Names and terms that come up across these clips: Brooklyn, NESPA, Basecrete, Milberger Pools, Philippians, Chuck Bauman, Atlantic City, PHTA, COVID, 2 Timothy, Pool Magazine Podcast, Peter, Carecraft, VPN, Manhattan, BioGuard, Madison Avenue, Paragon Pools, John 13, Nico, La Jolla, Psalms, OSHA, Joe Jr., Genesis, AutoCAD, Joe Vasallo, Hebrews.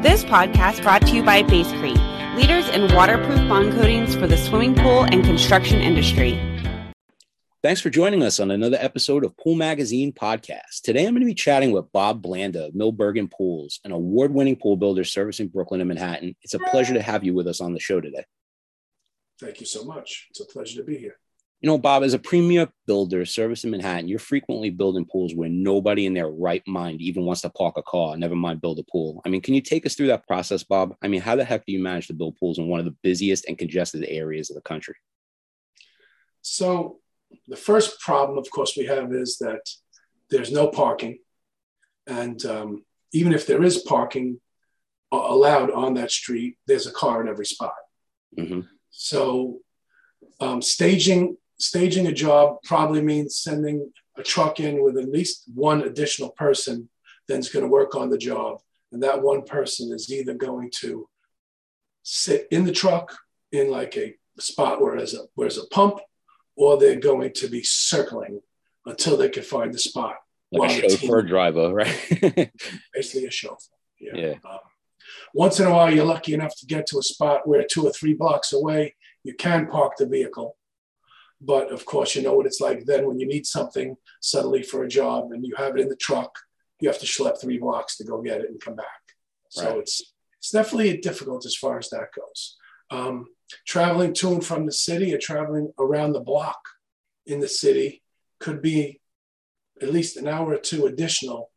This podcast brought to you by Basecrete, leaders in waterproof bond coatings for the swimming pool and construction industry. Thanks for joining us on another episode of Pool Magazine Podcast. Today, I'm going to be chatting with Bob Blanda of Milberger Pools, an award-winning pool builder servicing Brooklyn and Manhattan. It's a pleasure to have you with us on the show today. Thank you so much. It's a pleasure to be here. You know, Bob, as a premier builder servicing Manhattan, you're frequently building pools where nobody in their right mind even wants to park a car, never mind build a pool. I mean, can you take us through that process, Bob? I mean, how the heck do you manage to build pools in one of the busiest and congested areas of the country? So the first problem, of course, we have is that there's no parking. And even if there is parking allowed on that street, there's a car in every spot. Mm-hmm. So staging a job probably means sending a truck in with at least one additional person that's going to work on the job. And that one person is either going to sit in the truck in like a spot where there's a pump, or they're going to be circling until they can find the spot. Like a chauffeur driver, right? Basically a chauffeur, yeah. Once in a while, you're lucky enough to get to a spot where 2 or 3 blocks away, you can park the vehicle. But of course, you know what it's like then when you need something suddenly for a job and you have it in the truck, you have to schlep 3 blocks to go get it and come back. So right. It's definitely difficult as far as that goes. Traveling to and from the city or traveling around the block in the city could be at least an hour or 2 additional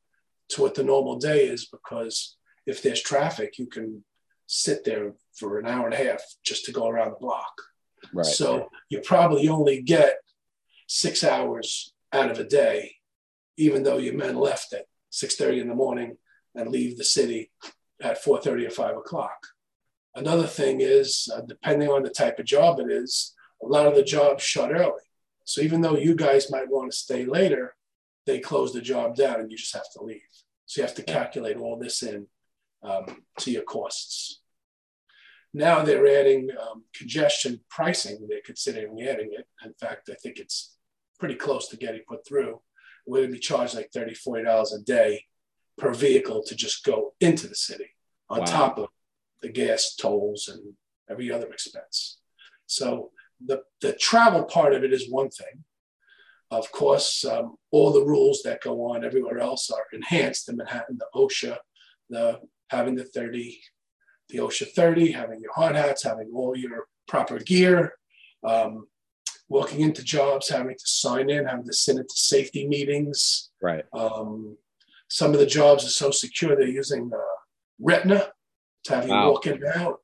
to what the normal day is, because if there's traffic, you can sit there for an hour and a half just to go around the block. Right. So you probably only get 6 hours out of a day, even though your men left at 6:30 in the morning and leave the city at 4:30 or 5 o'clock. Another thing is, depending on the type of job it is, a lot of the jobs shut early. So even though you guys might want to stay later, they close the job down and you just have to leave. So you have to calculate all this in to your costs. Now they're adding congestion pricing. They're considering adding it. In fact, I think it's pretty close to getting put through. We're gonna be charged like $30, $40 a day per vehicle to just go into the city on top of the gas tolls and every other expense. So the travel part of it is one thing. Of course, all the rules that go on everywhere else are enhanced in Manhattan, the OSHA, having the OSHA 30, having your hard hats, having all your proper gear, walking into jobs, having to sign in, having to sit into safety meetings. Right. Some of the jobs are so secure, they're using Retina, to have you walk in and out.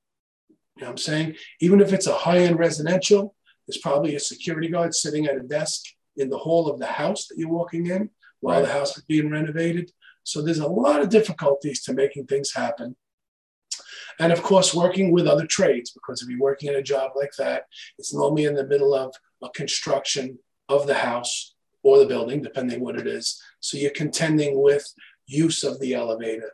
You know what I'm saying? Even if it's a high-end residential, there's probably a security guard sitting at a desk in the hall of the house that you're walking in while the house is being renovated. So there's a lot of difficulties to making things happen. And of course, working with other trades, because if you're working in a job like that, it's normally in the middle of a construction of the house or the building, depending what it is. So you're contending with use of the elevator,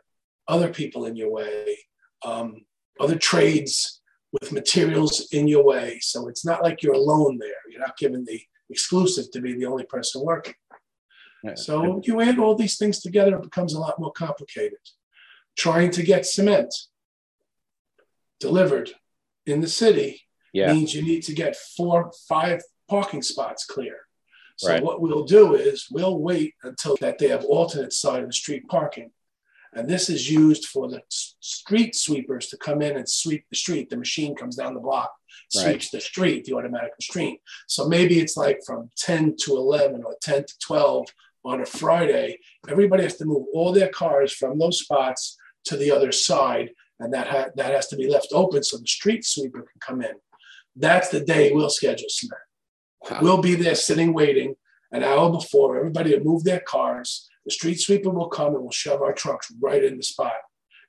other people in your way, other trades with materials in your way. So it's not like you're alone there. You're not given the exclusive to be the only person working. Yeah. So you add all these things together, it becomes a lot more complicated. Trying to get cement delivered in the city means you need to get 4 or 5 parking spots clear. So what we'll do is we'll wait until that they have alternate side of the street parking. And this is used for the street sweepers to come in and sweep the street. The machine comes down the block, sweeps the street, the automatic machine. So maybe it's like from 10 to 11 or 10 to 12 on a Friday, everybody has to move all their cars from those spots to the other side. And that has to be left open so the street sweeper can come in. That's the day we'll schedule cement. Wow. We'll be there sitting, waiting an hour before everybody will move their cars. The street sweeper will come and we'll shove our trucks right in the spot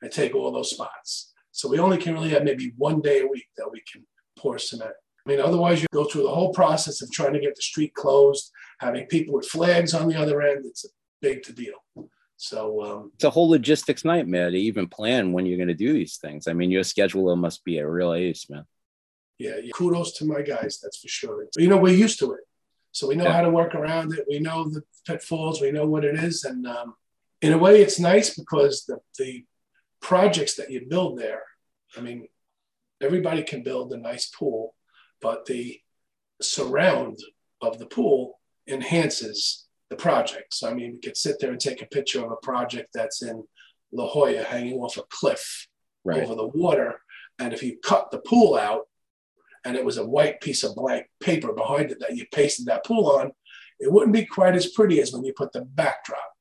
and take all those spots. So we only can really have maybe one day a week that we can pour cement. I mean, otherwise you go through the whole process of trying to get the street closed, having people with flags on the other end. It's a big deal. So it's a whole logistics nightmare to even plan when you're going to do these things. I mean, your scheduler must be a real ace, man. Yeah, kudos to my guys, that's for sure. But, you know, we're used to it. So we know how to work around it. We know the pitfalls. We know what it is. And in a way, it's nice because the projects that you build there, I mean, everybody can build a nice pool, but the surround of the pool enhances the projects. I mean, we could sit there and take a picture of a project that's in La Jolla hanging off a cliff right over the water. And if you cut the pool out and it was a white piece of blank paper behind it that you pasted that pool on, it wouldn't be quite as pretty as when you put the backdrop.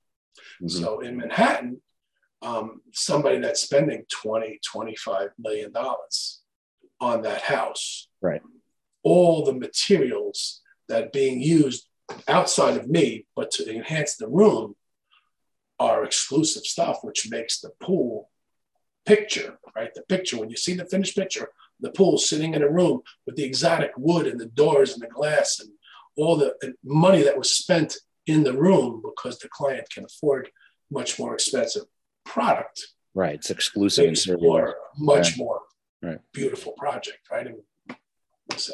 Mm-hmm. So in Manhattan, somebody that's spending $20, $25 million on that house, right, all the materials that are being used outside of me, but to enhance the room are exclusive stuff, which makes the pool picture, right? The picture, when you see the finished picture, the pool sitting in a room with the exotic wood and the doors and the glass and all the money that was spent in the room because the client can afford much more expensive product. Right. It's exclusive. It's much more beautiful project, right? And so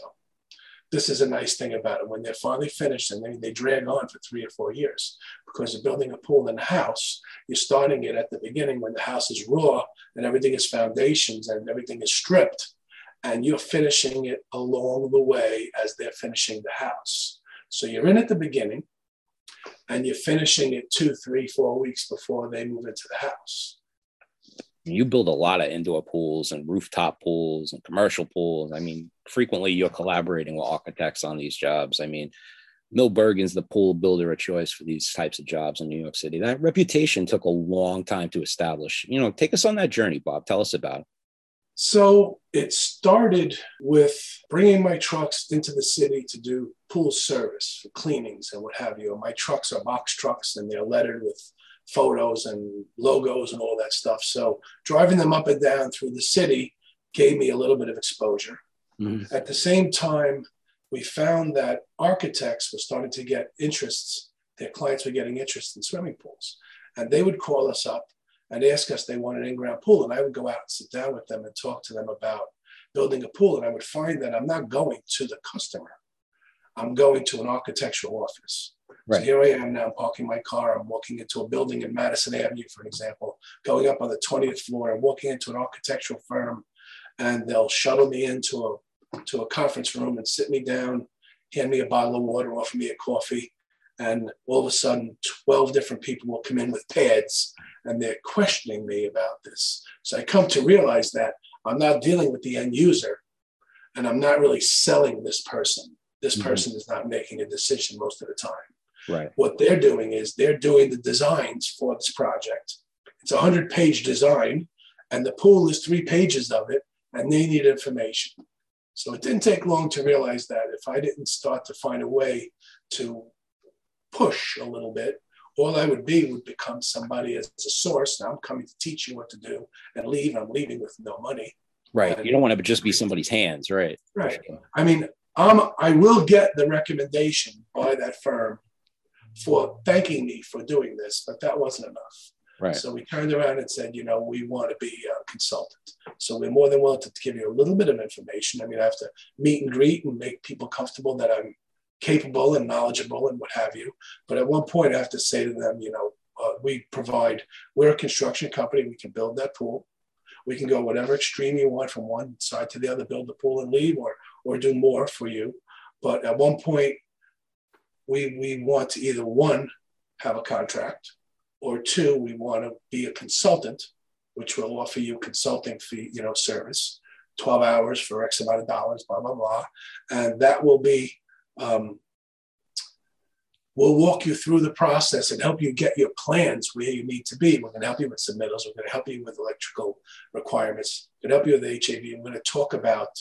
this is a nice thing about it. When they're finally finished and they drag on for 3 or 4 years because you're building a pool in a house, you're starting it at the beginning when the house is raw and everything is foundations and everything is stripped, and you're finishing it along the way as they're finishing the house. So you're in at the beginning and you're finishing it 2, 3, 4 weeks before they move into the house. You build a lot of indoor pools and rooftop pools and commercial pools. I mean, frequently you're collaborating with architects on these jobs. I mean, Milberger's the pool builder of choice for these types of jobs in New York City. That reputation took a long time to establish. You know, take us on that journey, Bob. Tell us about it. So it started with bringing my trucks into the city to do pool service, for cleanings and what have you. My trucks are box trucks and they're lettered with photos and logos and all that stuff. So driving them up and down through the city gave me a little bit of exposure. Mm-hmm. At the same time, we found that architects were starting to get interests. Their clients were getting interest in swimming pools. And they would call us up and ask us they want an in-ground pool. And I would go out and sit down with them and talk to them about building a pool. And I would find that I'm not going to the customer. I'm going to an architectural office. Right. So here I am now, parking my car. I'm walking into a building in Madison Avenue, for example, going up on the 20th floor and walking into an architectural firm, and they'll shuttle me into a conference room and sit me down, hand me a bottle of water, offer me a coffee. And all of a sudden, 12 different people will come in with pads and they're questioning me about this. So I come to realize that I'm not dealing with the end user and I'm not really selling this person. This person is not making a decision most of the time. Right. What they're doing is they're doing the designs for this project. It's a 100-page design, and the pool is 3 pages of it, and they need information. So it didn't take long to realize that if I didn't start to find a way to push a little bit, all I would become somebody as a source. Now I'm coming to teach you what to do and leave. I'm leaving with no money. Right. And you don't want to just be somebody's hands, right? Right. I mean, I will get the recommendation by that firm for thanking me for doing this, but that wasn't enough. Right. So we turned around and said, you know, we want to be a consultant. So we're more than willing to give you a little bit of information. I mean, I have to meet and greet and make people comfortable that I'm capable and knowledgeable and what have you. But at one point I have to say to them, you know, we're a construction company. We can build that pool. We can go whatever extreme you want from one side to the other, build the pool and leave, or do more for you. But at one point, we want to either, one, have a contract, or two, we want to be a consultant, which will offer you consulting fee, you know, service, 12 hours for X amount of dollars, blah, blah, blah. And that will be, we'll walk you through the process and help you get your plans where you need to be. We're going to help you with submittals. We're going to help you with electrical requirements. We're going to help you with HAV. We're going to talk about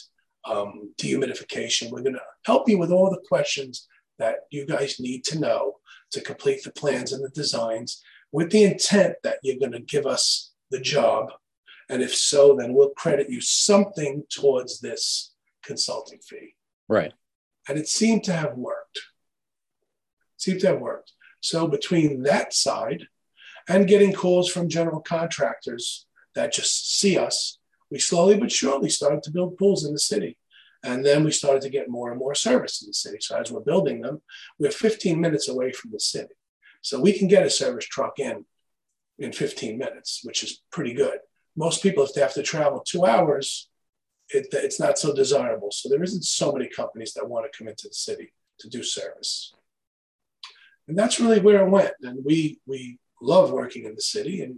dehumidification. We're going to help you with all the questions that you guys need to know to complete the plans and the designs with the intent that you're going to give us the job. And if so, then we'll credit you something towards this consulting fee. Right. And it seemed to have worked. So between that side and getting calls from general contractors that just see us, we slowly but surely started to build pools in the city. And then we started to get more and more service in the city. So as we're building them, we're 15 minutes away from the city. So we can get a service truck in 15 minutes, which is pretty good. most people, if they have to travel 2 hours, it's not so desirable. So there isn't so many companies that want to come into the city to do service. And that's really where it went. And we love working in the city, and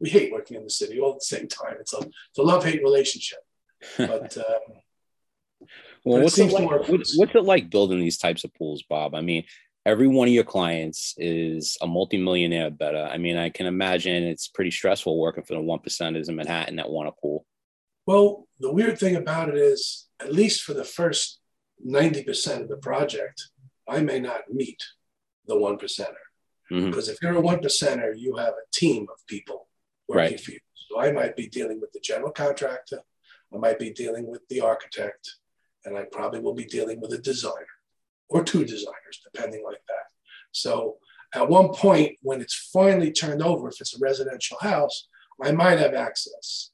we hate working in the city all at the same time. It's a love-hate relationship. But, well, what's it like building these types of pools, Bob? I mean, every one of your clients is a multimillionaire better. I mean, I can imagine it's pretty stressful working for the 1%ers in Manhattan that want a pool. Well, the weird thing about it is, at least for the first 90% of the project, I may not meet the 1%er. Mm-hmm. Because if you're a 1%er, you have a team of people working for you. So I might be dealing with the general contractor, I might be dealing with the architect, and I probably will be dealing with a designer or two designers, depending like that. So at one point, when it's finally turned over, if it's a residential house, I might have access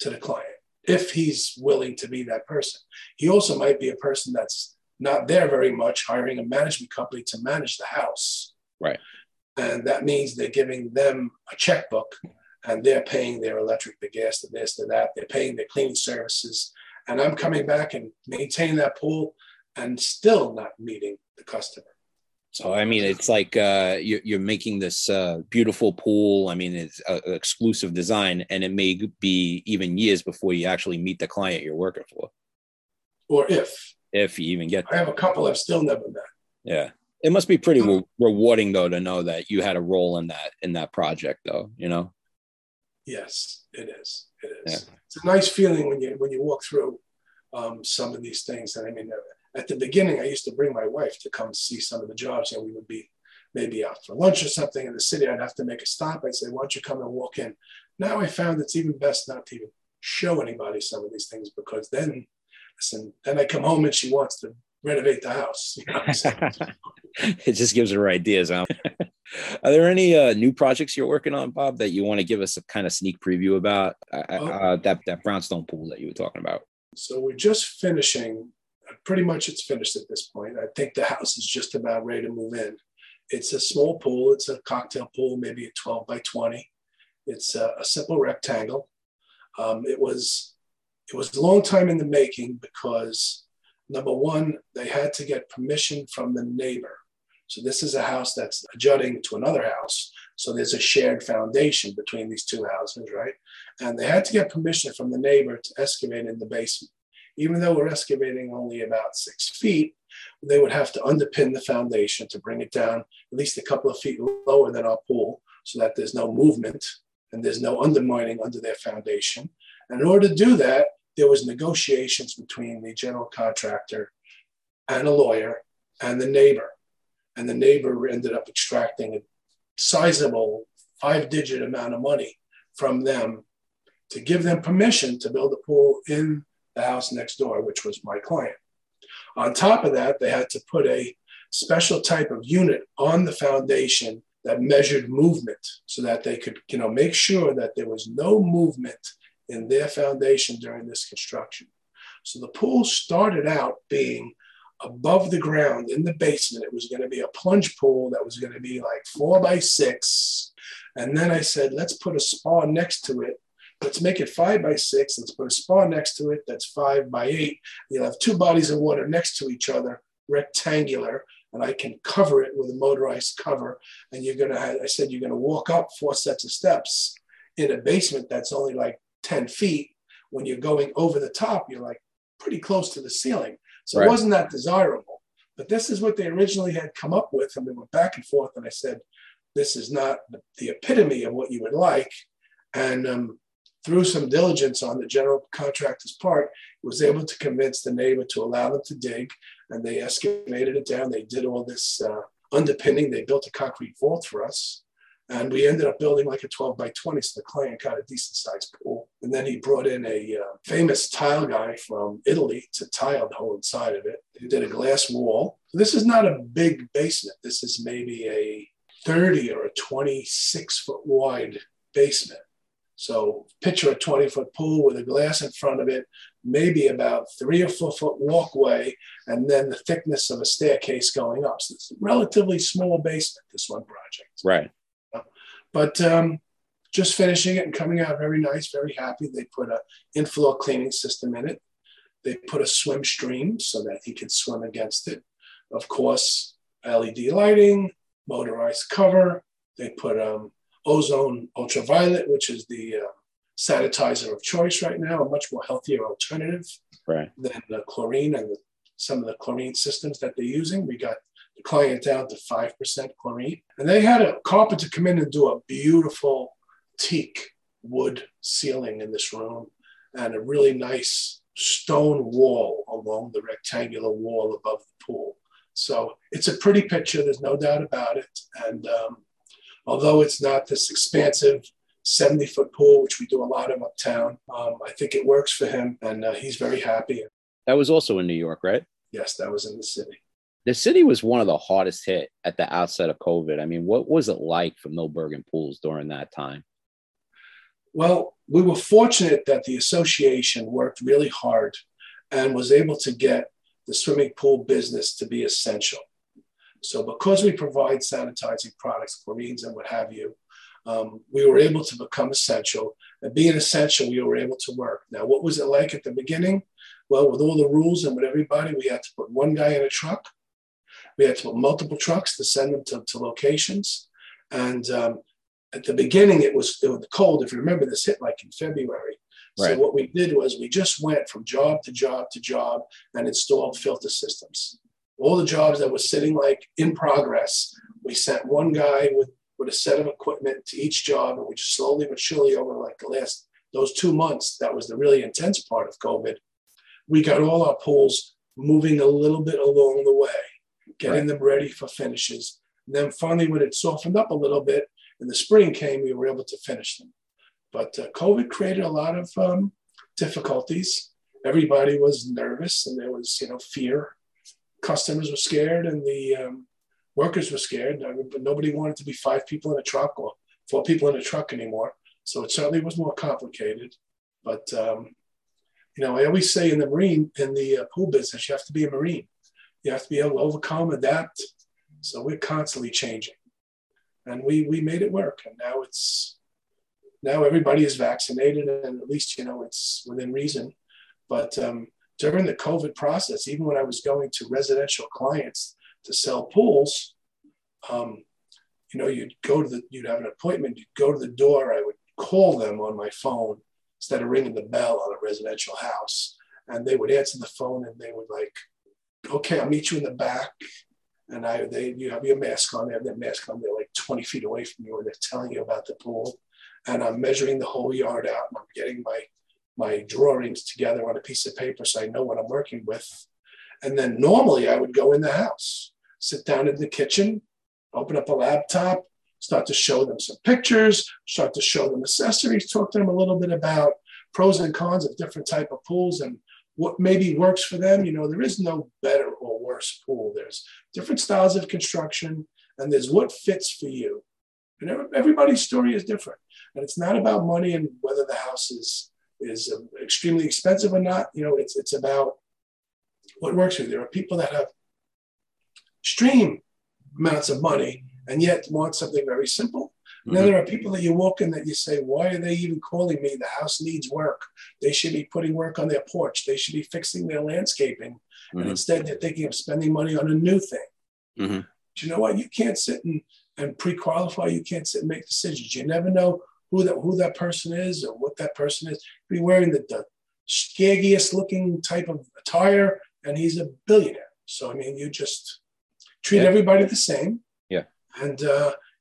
to the client if he's willing to be that person. He also might be a person that's not there very much, hiring a management company to manage the house. Right. And that means they're giving them a checkbook, and they're paying their electric, the gas, the this, the that. They're paying their cleaning services. And I'm coming back and maintaining that pool and still not meeting the customer. So, I mean, it's like you're making this beautiful pool. I mean, it's an exclusive design, and it may be even years before you actually meet the client you're working for. Or if you even get there. I have a couple I've still never met. Yeah. It must be pretty rewarding, though, to know that you had a role in that project, though, you know? Yes, it is. It is. Yeah. It's a nice feeling when you walk through some of these things. And I mean, at the beginning, I used to bring my wife to come see some of the jobs, and we would be maybe out for lunch or something in the city. I'd have to make a stop. I'd say, why don't you come and walk in? Now I found it's even best not to even show anybody some of these things, because then, listen, then I come home and she wants to renovate the house. You know what I'm saying? It just gives her ideas. Huh? Are there any new projects you're working on, Bob, that you want to give us a kind of sneak preview about? That brownstone pool that you were talking about? So we're just finishing. Pretty much it's finished at this point. I think the house is just about ready to move in. It's a small pool. It's a cocktail pool, maybe a 12 by 20. It's a simple rectangle. It was a long time in the making, because number one, they had to get permission from the neighbor. So this is a house that's jutting to another house. So there's a shared foundation between these two houses, right? And they had to get permission from the neighbor to excavate in the basement. Even though we're excavating only about 6 feet, they would have to underpin the foundation to bring it down at least a couple of feet lower than our pool, so that there's no movement and there's no undermining under their foundation. And in order to do that, there was negotiations between the general contractor and a lawyer and the neighbor. And the neighbor ended up extracting a sizable 5-digit amount of money from them to give them permission to build a pool in the house next door, which was my client. On top of that, they had to put a special type of unit on the foundation that measured movement, so that they could, you know, make sure that there was no movement in their foundation during this construction. So the pool started out being above the ground in the basement. It was going to be a plunge pool that was going to be like 4 by 6. And then I said, let's put a spa next to it. Let's make it 5 by 6. Let's put a spa next to it. That's 5 by 8. You'll have two bodies of water next to each other, rectangular. And I can cover it with a motorized cover. And you're going to have, I said, you're going to walk up 4 sets of steps in a basement that's only like 10 feet. When you're going over the top, you're like pretty close to the ceiling. So It wasn't that desirable, but this is what they originally had come up with. And we went back and forth, and I said, this is not the epitome of what you would like. And through some diligence on the general contractor's part, was able to convince the neighbor to allow them to dig, and they excavated it down. They did all this underpinning. They built a concrete vault for us, and we ended up building like a 12 by 20. So the client got a decent sized pool. And then he brought in a famous tile guy from Italy to tile the whole inside of it. He did a glass wall. So this is not a big basement. This is maybe a 30 or a 26 foot wide basement. So picture a 20 foot pool with a glass in front of it, maybe about 3 or 4 foot walkway, and then the thickness of a staircase going up. So it's a relatively small basement, this one project. Right. But just finishing it and coming out very nice, very happy. They put an inflow cleaning system in it. They put a swim stream so that he could swim against it. Of course, LED lighting, motorized cover. They put ozone ultraviolet, which is the sanitizer of choice right now, a much more healthier alternative than the chlorine and some of the chlorine systems that they're using. We got the client down to 5% chlorine. And they had a carpenter come in and do a beautiful teak wood ceiling in this room and a really nice stone wall along the rectangular wall above the pool. So it's a pretty picture. There's no doubt about it. And although it's not this expansive 70-foot pool, which we do a lot of uptown, I think it works for him, and he's very happy. That was also in New York, right? Yes, that was in the city. The city was one of the hardest hit at the outset of COVID. I mean, what was it like for Milberger Pools during that time? Well, we were fortunate that the association worked really hard and was able to get the swimming pool business to be essential. So because we provide sanitizing products, chlorines and what have you, we were able to become essential. And being essential, we were able to work. Now, what was it like at the beginning? Well, with all the rules and with everybody, we had to put one guy in a truck. We had to put multiple trucks to send them to locations. And at the beginning, it was cold. If you remember, this hit like in February. Right. So what we did was we just went from job to job to job and installed filter systems. All the jobs that were sitting like in progress, we sent one guy with a set of equipment to each job, and we just slowly but surely over like those 2 months, that was the really intense part of COVID. We got all our pools moving a little bit along the way, getting them ready for finishes. And then finally, when it softened up a little bit and the spring came, we were able to finish them. But COVID created a lot of difficulties. Everybody was nervous, and there was, fear. Customers were scared, and the workers were scared. But nobody wanted to be 5 people in a truck or 4 people in a truck anymore. So it certainly was more complicated. But I always say in the pool business, you have to be a Marine. You have to be able to overcome, adapt. So we're constantly changing, and we made it work. And now now everybody is vaccinated, and at least, it's within reason. But during the COVID process, even when I was going to residential clients to sell pools, you'd have an appointment, you'd go to the door, I would call them on my phone instead of ringing the bell on a residential house. And they would answer the phone, and they would like, okay, I'll meet you in the back. And you have your mask on, they have their mask on, they're like 20 feet away from you, and they're telling you about the pool. And I'm measuring the whole yard out, and I'm getting my drawings together on a piece of paper so I know what I'm working with. And then normally I would go in the house, sit down in the kitchen, open up a laptop, start to show them some pictures, start to show them accessories, talk to them a little bit about pros and cons of different type of pools and what maybe works for them. There is no better or worse pool. There's different styles of construction, and there's what fits for you. And everybody's story is different. And it's not about money and whether the house is extremely expensive or not. It's about what works for you. There are people that have extreme amounts of money and yet want something very simple. Mm-hmm. Then there are people that you walk in that you say, why are they even calling me? The house needs work. They should be putting work on their porch. They should be fixing their landscaping. Mm-hmm. And instead they're thinking of spending money on a new thing. Mm-hmm. But you know what? You can't sit and pre-qualify. You can't sit and make decisions. You never know who that person is or what that person is. Be wearing the scaggiest looking type of attire, and he's a billionaire. So, you just treat everybody the same. Yeah. And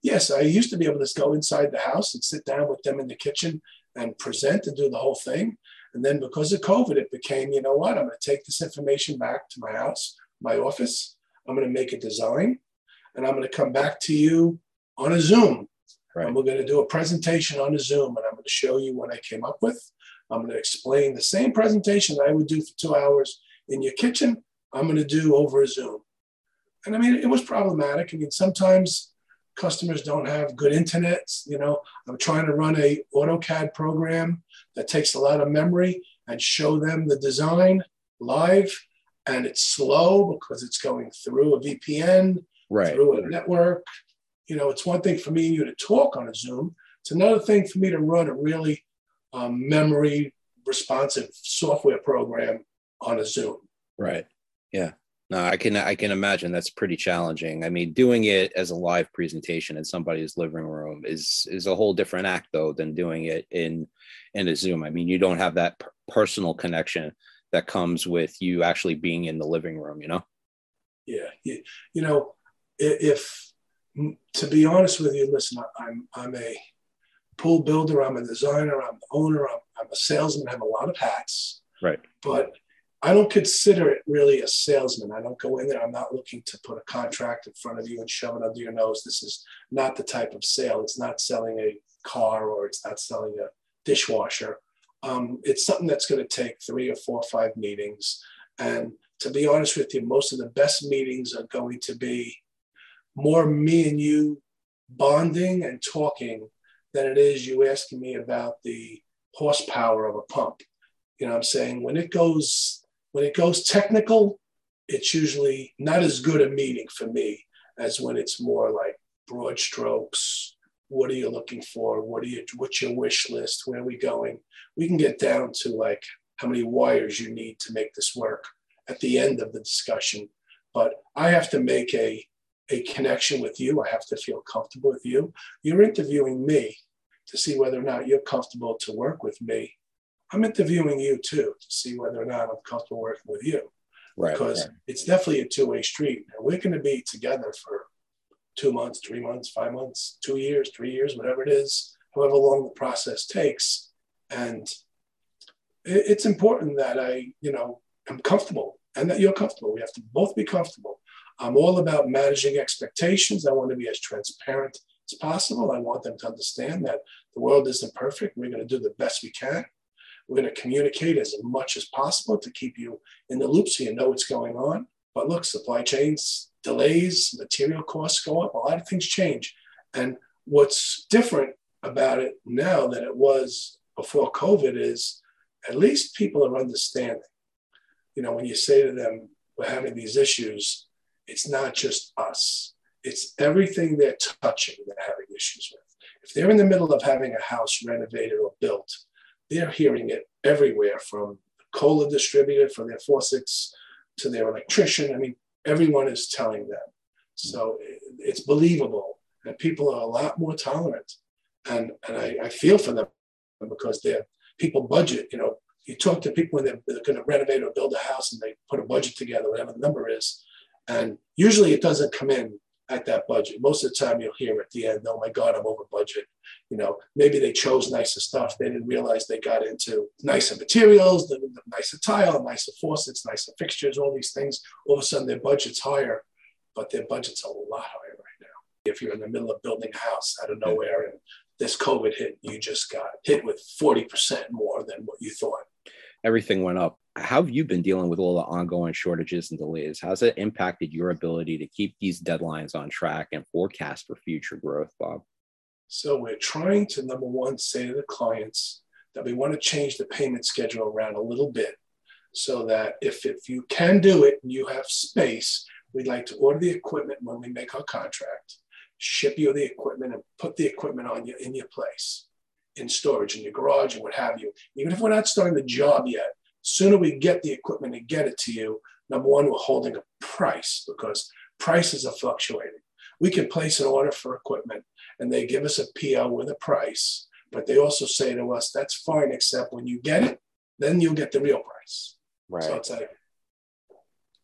yes, I used to be able to go inside the house and sit down with them in the kitchen and present and do the whole thing. And then because of COVID, it became, you know what, I'm going to take this information back to my house, my office. I'm going to make a design, and I'm going to come back to you on a Zoom. Right. And we're going to do a presentation on a Zoom, and I'm going to show you what I came up with. I'm going to explain the same presentation I would do for 2 hours in your kitchen. I'm going to do over a Zoom. And it was problematic. Sometimes customers don't have good internet. I'm trying to run a AutoCAD program that takes a lot of memory and show them the design live. And it's slow because it's going through a VPN, through a network. It's one thing for me and you to talk on a Zoom, It's another thing for me to run a really memory responsive software program on a Zoom. Right. Yeah. No, I can imagine that's pretty challenging. I mean, doing it as a live presentation in somebody's living room is a whole different act though than doing it in a Zoom. I mean, you don't have that personal connection that comes with you actually being in the living room, you know? Yeah. You know, if to be honest with you, listen, I'm a pool builder, I'm a designer, I'm the owner, I'm a salesman, I have a lot of hats. Right. But I don't consider it really a salesman. I don't go in there. I'm not looking to put a contract in front of you and shove it under your nose. This is not the type of sale. It's not selling a car or it's not selling a dishwasher. It's something that's going to take 3 or 4 or 5 meetings. And to be honest with you, most of the best meetings are going to be more me and you bonding and talking than it is you asking me about the horsepower of a pump. You know what I'm saying? When it goes technical, it's usually not as good a meeting for me as when it's more like broad strokes. What are you looking for? What's your wish list? Where are we going? We can get down to like how many wires you need to make this work at the end of the discussion. But I have to make a connection with you. I have to feel comfortable with you. You're interviewing me to see whether or not you're comfortable to work with me. I'm interviewing you too to see whether or not I'm comfortable working with you. Right. Because it's definitely a two-way street. And we're going to be together for 2 months, 3 months, 5 months, 2 years, 3 years, whatever it is, however long the process takes. And it's important that I'm comfortable and that you're comfortable. We have to both be comfortable. I'm all about managing expectations. I want to be as transparent as possible. I want them to understand that the world isn't perfect. We're going to do the best we can. We're going to communicate as much as possible to keep you in the loop so you know what's going on. But look, supply chains, delays, material costs go up. A lot of things change. And what's different about it now than it was before COVID is at least people are understanding. You know, when you say to them, we're having these issues, it's not just us. It's everything they're touching they're having issues with. If they're in the middle of having a house renovated or built, they're hearing it everywhere from the cola distributor for their faucets to their electrician. I mean, everyone is telling them. So it's believable and people are a lot more tolerant. And I feel for them because their people budget, you know, you talk to people when they're going to renovate or build a house and they put a budget together, whatever the number is. And usually it doesn't come in at that budget. Most of the time you'll hear at the end, oh my God, I'm over budget. You know, maybe they chose nicer stuff. They didn't realize they got into nicer materials, the nicer tile, nicer faucets, nicer fixtures, all these things. All of a sudden their budget's higher, but their budget's a lot higher right now. If you're in the middle of building a house out of nowhere and this COVID hit, you just got hit with 40% more than what you thought. Everything went up. How have you been dealing with all the ongoing shortages and delays? How's it impacted your ability to keep these deadlines on track and forecast for future growth, Bob? So we're trying to, number one, say to the clients that we want to change the payment schedule around a little bit so that if you can do it and you have space, we'd like to order the equipment when we make our contract, ship you the equipment and put the equipment on you in your place, in storage, in your garage and what have you. Even if we're not starting the job yet, sooner we get the equipment and get it to you, number one, we're holding a price because prices are fluctuating. We can place an order for equipment and they give us a PO with a price, but they also say to us, that's fine, except when you get it, then you'll get the real price. Right. So it's like,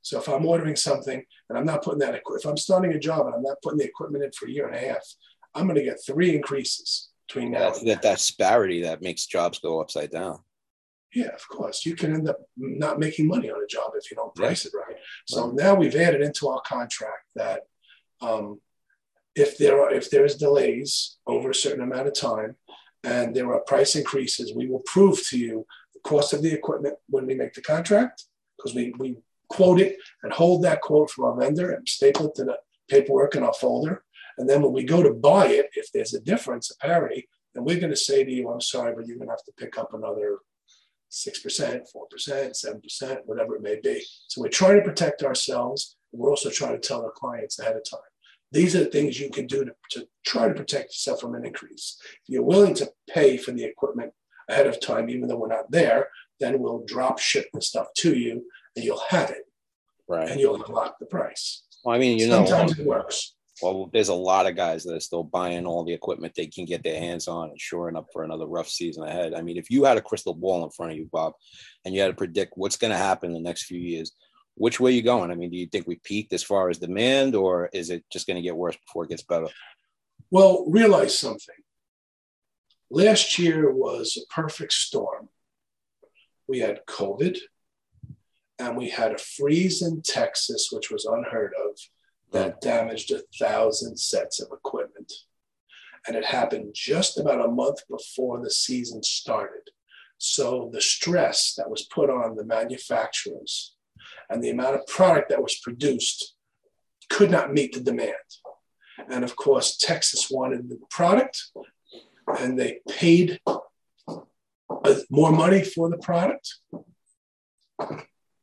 so if I'm ordering something and I'm not putting that, if I'm starting a job and I'm not putting the equipment in for a year and a half, I'm going to get 3 increases between now. That disparity that makes jobs go upside down. Yeah, of course. You can end up not making money on a job if you don't price it right. So now we've added into our contract that if there is delays over a certain amount of time and there are price increases, we will prove to you the cost of the equipment when we make the contract because we quote it and hold that quote from our vendor and staple it to the paperwork in our folder. And then when we go to buy it, if there's a difference, a parity, then we're going to say to you, I'm sorry, but you're going to have to pick up another 6%, 4%, 7%, whatever it may be. So we're trying to protect ourselves. And we're also trying to tell our clients ahead of time. These are things you can do to try to protect yourself from an increase. If you're willing to pay for the equipment ahead of time, even though we're not there, then we'll drop ship the stuff to you and you'll have it. Right. And you'll unlock the price. Well, I mean, sometimes it works. Well, there's a lot of guys that are still buying all the equipment they can get their hands on and shoring up for another rough season ahead. I mean, if you had a crystal ball in front of you, Bob, and you had to predict what's going to happen in the next few years, which way are you going? I mean, do you think we peaked as far as demand, or is it just going to get worse before it gets better? Well, realize something. Last year was a perfect storm. We had COVID, and we had a freeze in Texas, which was unheard of, that damaged 1,000 sets of equipment. And it happened just about a month before the season started. So the stress that was put on the manufacturers and the amount of product that was produced could not meet the demand. And of course, Texas wanted the product, and they paid more money for the product.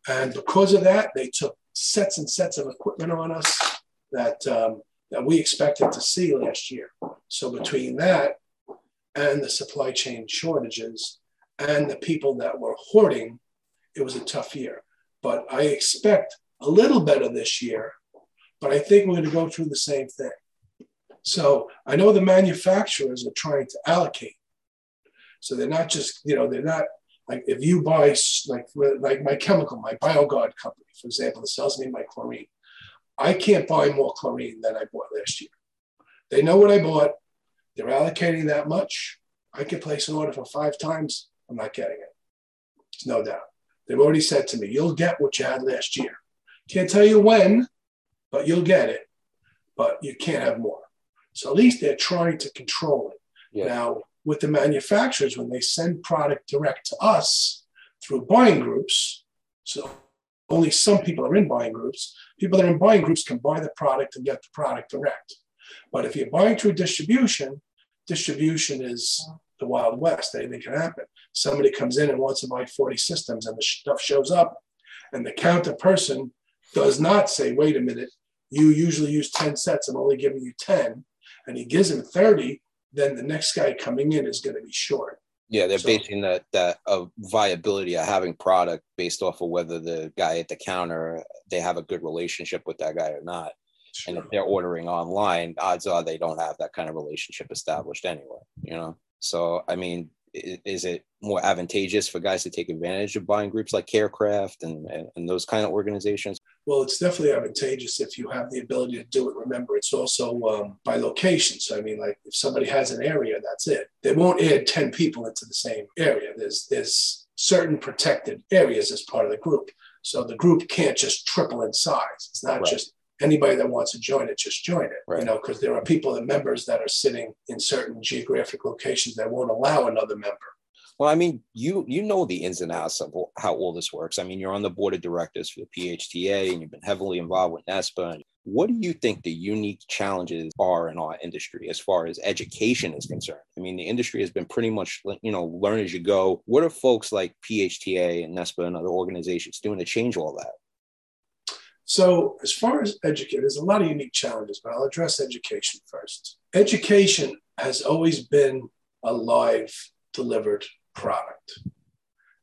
And because of that, they took sets and sets of equipment on us that that we expected to see last year. So between that and the supply chain shortages and the people that were hoarding, it was a tough year. But I expect a little better this year, but I think we're going to go through the same thing. So I know the manufacturers are trying to allocate. So they're not just, you know, they're not, like if you buy, like my chemical, my BioGuard company, for example, that sells me my chlorine, I can't buy more chlorine than I bought last year. They know what I bought. They're allocating that much. I can place an order for 5 times. I'm not getting it. There's no doubt. They've already said to me, you'll get what you had last year. Can't tell you when, but you'll get it. But you can't have more. So at least they're trying to control it. Yeah. Now, with the manufacturers, when they send product direct to us through buying groups, so only some people are in buying groups. People that are in buying groups can buy the product and get the product direct. But if you're buying through distribution, distribution is the Wild West. Anything can happen. Somebody comes in and wants to buy 40 systems, and the stuff shows up, and the counter person does not say, wait a minute, you usually use 10 sets, I'm only giving you 10, and he gives him 30, then the next guy coming in is going to be short. Yeah, they're basing the viability of having product based off of whether the guy at the counter, they have a good relationship with that guy or not. Sure. And if they're ordering online, odds are they don't have that kind of relationship established anyway, you know? So, I mean, is it more advantageous for guys to take advantage of buying groups like Carecraft and those kind of organizations? Well, it's definitely advantageous if you have the ability to do it. Remember, it's also by location. So, I mean, like if somebody has an area, that's it. They won't add 10 people into the same area. There's certain protected areas as part of the group. So the group can't just triple in size. It's not just anybody that wants to join it, just join it, you know, because there are people and members that are sitting in certain geographic locations that won't allow another member. Well, I mean, you know the ins and outs of how all this works. I mean, you're on the board of directors for the PHTA, and you've been heavily involved with NESPA. What do you think the unique challenges are in our industry as far as education is concerned? I mean, the industry has been pretty much, you know, learn as you go. What are folks like PHTA and NESPA and other organizations doing to change all that? So as far as education, there's a lot of unique challenges, but I'll address education first. Education has always been a live delivered product.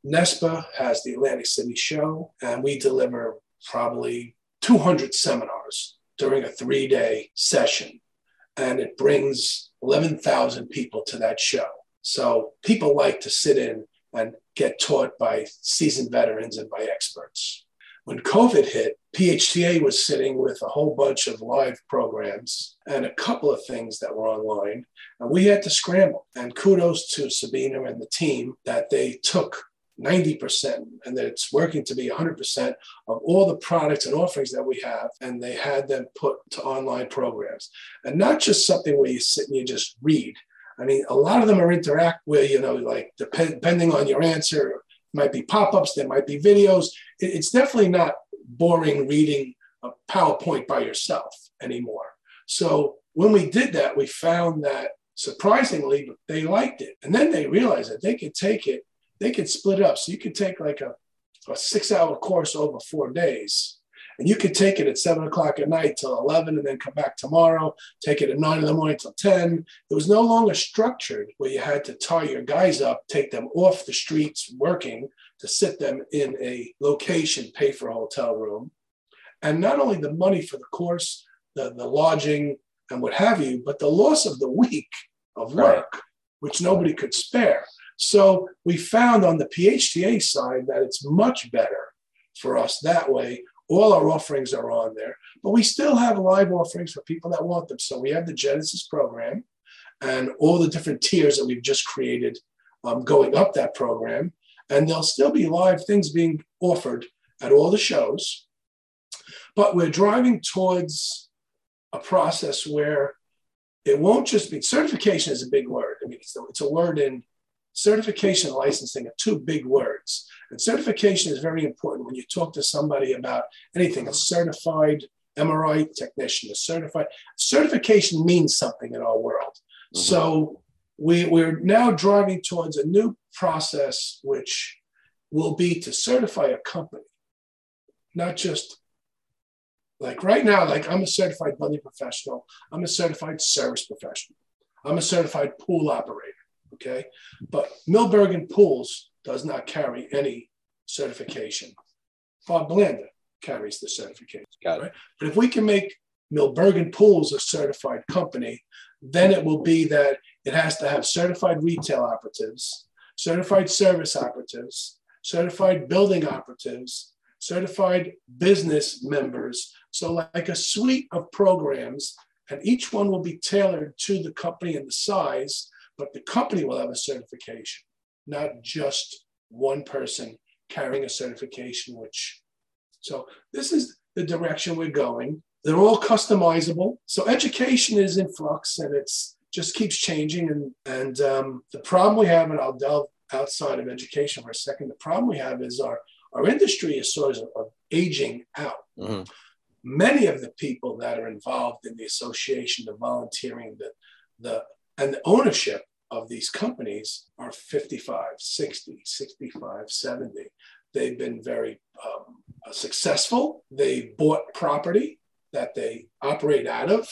NESPA has the Atlantic City show, and we deliver probably 200 seminars during a 3-day session. And it brings 11,000 people to that show. So people like to sit in and get taught by seasoned veterans and by experts. When COVID hit, PHTA was sitting with a whole bunch of live programs and a couple of things that were online, and we had to scramble. And kudos to Sabina and the team that they took 90%, and that it's working to be 100% of all the products and offerings that we have, and they had them put to online programs. And not just something where you sit and you just read. I mean, a lot of them are interact where, you know, like depending on your answer, might be pop-ups, there might be videos. It's definitely not boring reading a PowerPoint by yourself anymore. So when we did that, we found that surprisingly, they liked it. And then they realized that they could take it, they could split it up. So you could take like a 6-hour course over 4 days, And you could take it at 7 o'clock at night till 11 and then come back tomorrow, take it at 9 in the morning till 10. It was no longer structured where you had to tie your guys up, take them off the streets working to sit them in a location, pay for a hotel room. And not only the money for the course, the lodging and what have you, but the loss of the week of work, which nobody could spare. So we found on the PHTA side that it's much better for us that way. All our offerings are on there, but we still have live offerings for people that want them. So we have the Genesis program and all the different tiers that we've just created going up that program. And there'll still be live things being offered at all the shows. But we're driving towards a process where it won't just be, certification is a big word. I mean, it's a word in certification and licensing are two big words. And certification is very important when you talk to somebody about anything, a certified MRI technician, a certified, certification means something in our world. Mm-hmm. So we're now driving towards a new process, which will be to certify a company, not just like right now, like I'm a certified plumbing professional. I'm a certified service professional. I'm a certified pool operator, okay? But Milberger Pools does not carry any certification. Bob Blanda carries the certification, right? But if we can make Milberger Pools a certified company, then it will be that it has to have certified retail operatives, certified service operatives, certified building operatives, certified business members. So like a suite of programs, and each one will be tailored to the company and the size, but the company will have a certification, not just one person carrying a certification, which, so this is the direction we're going. They're all customizable. So education is in flux and it's just keeps changing. And the problem we have, and I'll delve outside of education for a second, the problem we have is our industry is sort of aging out. Mm-hmm. Many of the people that are involved in the association, the volunteering, and the ownership of these companies are 55, 60, 65, 70. They've been very successful. They bought property that they operate out of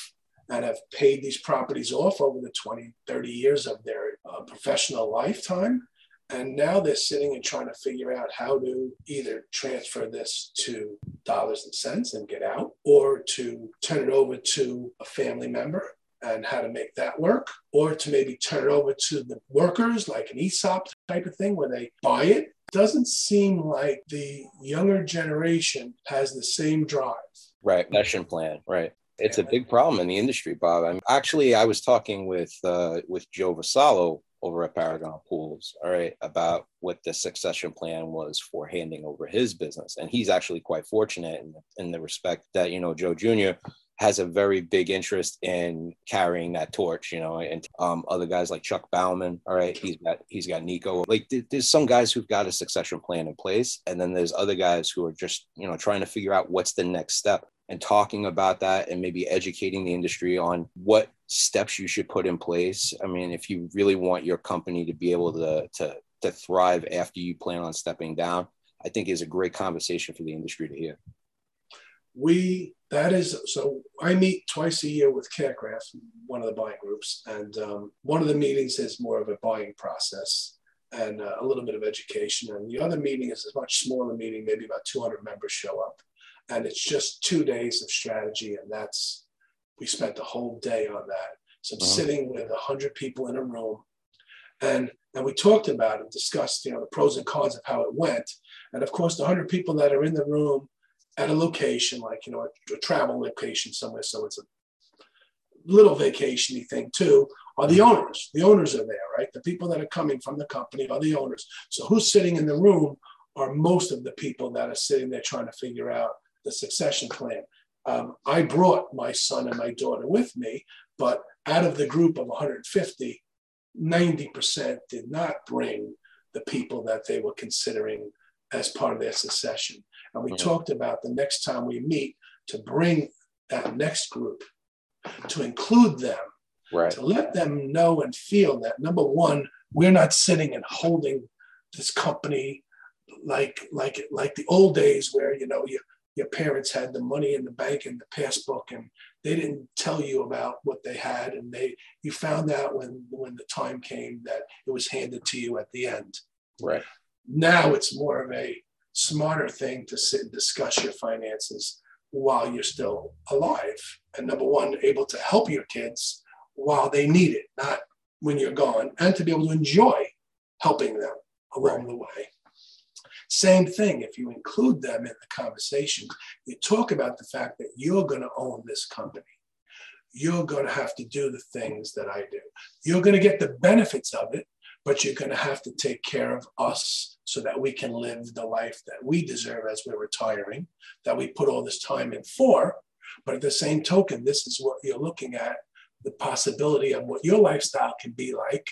and have paid these properties off over the 20, 30 years of their professional lifetime. And now they're sitting and trying to figure out how to either transfer this to dollars and cents and get out, or to turn it over to a family member and how to make that work, or to maybe turn it over to the workers, like an ESOP type of thing where they buy it. It doesn't seem like the younger generation has the same drive. Right, succession plan, right. It's a big problem in the industry, Bob. I was talking with Joe Vasallo over at Paragon Pools, all right, about what the succession plan was for handing over his business. And he's actually quite fortunate in the respect that, you know, Joe Jr. has a very big interest in carrying that torch, you know, and other guys like Chuck Bauman, all right, he's got Nico. Like there's some guys who've got a succession plan in place, and then there's other guys who are just, you know, trying to figure out what's the next step, and talking about that and maybe educating the industry on what steps you should put in place. I mean, if you really want your company to be able to thrive after you plan on stepping down, I think is a great conversation for the industry to hear. So I meet twice a year with Carecraft, one of the buying groups, and one of the meetings is more of a buying process and a little bit of education. And the other meeting is a much smaller meeting, maybe about 200 members show up. And it's just 2 days of strategy. And we spent the whole day on that. So I'm sitting with 100 people in a room. And we talked about it, discussed, you know, the pros and cons of how it went. And of course, the 100 people that are in the room at a location, like, you know, a travel location somewhere. So it's a little vacation-y thing too, are the owners. The owners are there, right? The people that are coming from the company are the owners. So who's sitting in the room are most of the people that are sitting there trying to figure out the succession plan. I brought my son and my daughter with me, but out of the group of 150, 90% did not bring the people that they were considering as part of their succession. And we talked about the next time we meet to bring that next group, to include them, to let them know and feel that, number one, we're not sitting and holding this company like the old days where, you know, you your parents had the money in the bank and the passbook, and they didn't tell you about what they had, and you found out when the time came that it was handed to you at the end. Right. Now it's more of a smarter thing to sit and discuss your finances while you're still alive, and number one, able to help your kids while they need it, not when you're gone, and to be able to enjoy helping them along the way. Same thing, if you include them in the conversation, you talk about the fact that you're going to own this company. You're going to have to do the things that I do. You're going to get the benefits of it, but you're going to have to take care of us so that we can live the life that we deserve as we're retiring, that we put all this time in for. But at the same token, this is what you're looking at, the possibility of what your lifestyle can be like.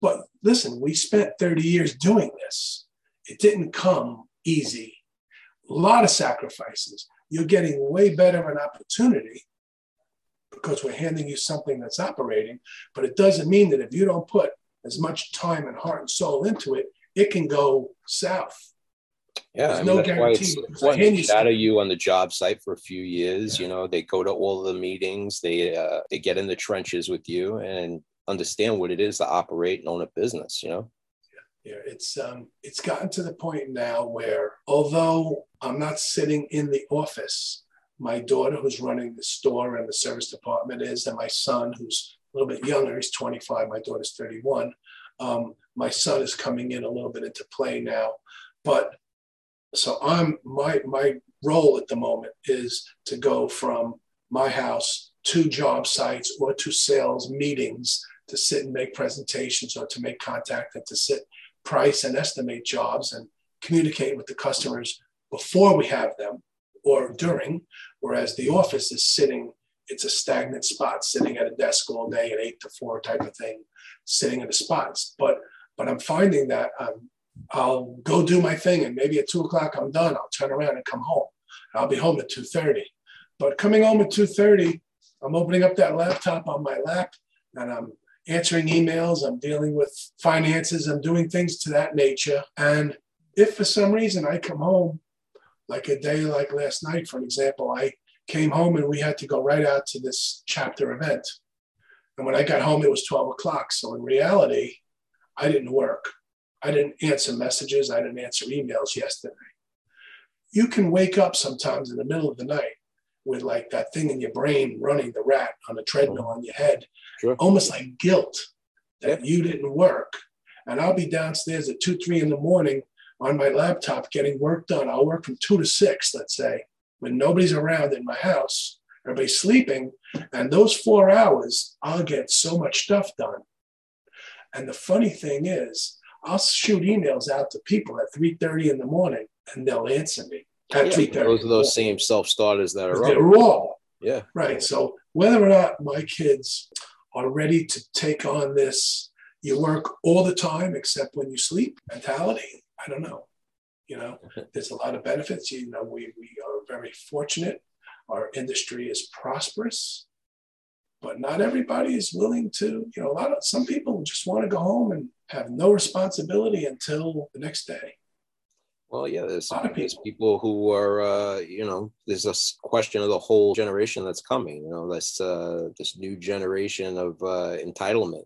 But listen, we spent 30 years doing this. It didn't come easy. A lot of sacrifices. You're getting way better of an opportunity because we're handing you something that's operating, but it doesn't mean that if you don't put as much time and heart and soul into it, it can go south. Yeah, there's no guarantee. They shadow you on the job site for a few years. Yeah. You know, they go to all the meetings. They get in the trenches with you and understand what it is to operate and own a business. You know. Yeah, it's gotten to the point now where, although I'm not sitting in the office, my daughter, who's running the store and the service department, is, and my son, who's a little bit younger, he's 25, my daughter's 31. My son is coming in a little bit into play now, but so my role at the moment is to go from my house to job sites or to sales meetings to sit and make presentations or to make contact and to sit, price and estimate jobs and communicate with the customers before we have them or during, whereas the office is sitting, it's a stagnant spot, sitting at a desk all day, an 8 to 4 type of thing, sitting in the spots. But I'm finding that I'll go do my thing, and maybe at 2 o'clock I'm done, I'll turn around and come home. I'll be home at 2:30. But coming home at 2:30, I'm opening up that laptop on my lap and I'm answering emails, I'm dealing with finances, I'm doing things to that nature. And if for some reason I come home, like a day like last night, for example, I came home and we had to go right out to this chapter event. And when I got home, it was 12 o'clock. So in reality, I didn't work. I didn't answer messages. I didn't answer emails yesterday. You can wake up sometimes in the middle of the night with like that thing in your brain running the rat on a treadmill on your head, sure, almost like guilt that you didn't work. And I'll be downstairs at 2, 3 in the morning on my laptop getting work done. I'll work from 2 to 6, let's say, when nobody's around in my house, everybody's sleeping. And those 4 hours, I'll get so much stuff done. And the funny thing is, I'll shoot emails out to people at 3:30 in the morning and they'll answer me. Those are those same self-starters that are raw. Yeah. Right. So whether or not my kids are ready to take on this, you work all the time except when you sleep mentality, I don't know. You know, there's a lot of benefits. You know, we are very fortunate. Our industry is prosperous, but not everybody is willing to, you know, some people just want to go home and have no responsibility until the next day. Well, yeah, there's people who are, you know, there's a question of the whole generation that's coming, you know, this new generation of entitlement,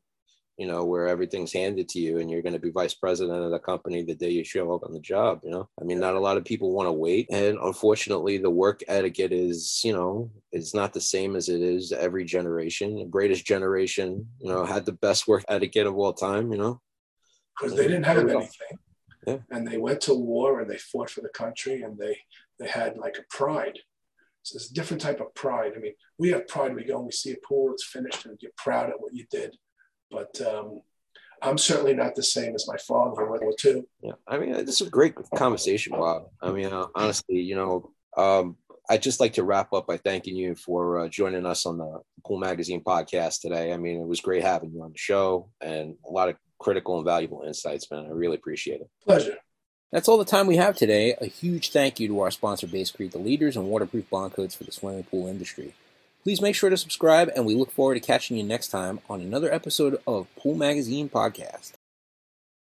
you know, where everything's handed to you and you're going to be vice president of the company the day you show up on the job, you know. I mean, not a lot of people want to wait. And unfortunately, the work etiquette is, you know, it's not the same as it is every generation. The greatest generation, you know, had the best work etiquette of all time, you know. Because they didn't have anything. Yeah. And they went to war and they fought for the country and they had like a pride. So it's a different type of pride. I mean, we have pride. We go and we see a pool, it's finished, and you're proud at what you did. But I'm certainly not the same as my father in World War II. Yeah, I mean, this is a great conversation, Bob. I mean, honestly, you know, I'd just like to wrap up by thanking you for joining us on the Pool Magazine podcast today. I mean, it was great having you on the show and a lot of critical and valuable insights, man. I really appreciate it. Pleasure. That's all the time we have today. A huge thank you to our sponsor, Basecrete, the leaders in waterproof bond coats for the swimming pool industry. Please make sure to subscribe, and we look forward to catching you next time on another episode of Pool Magazine Podcast.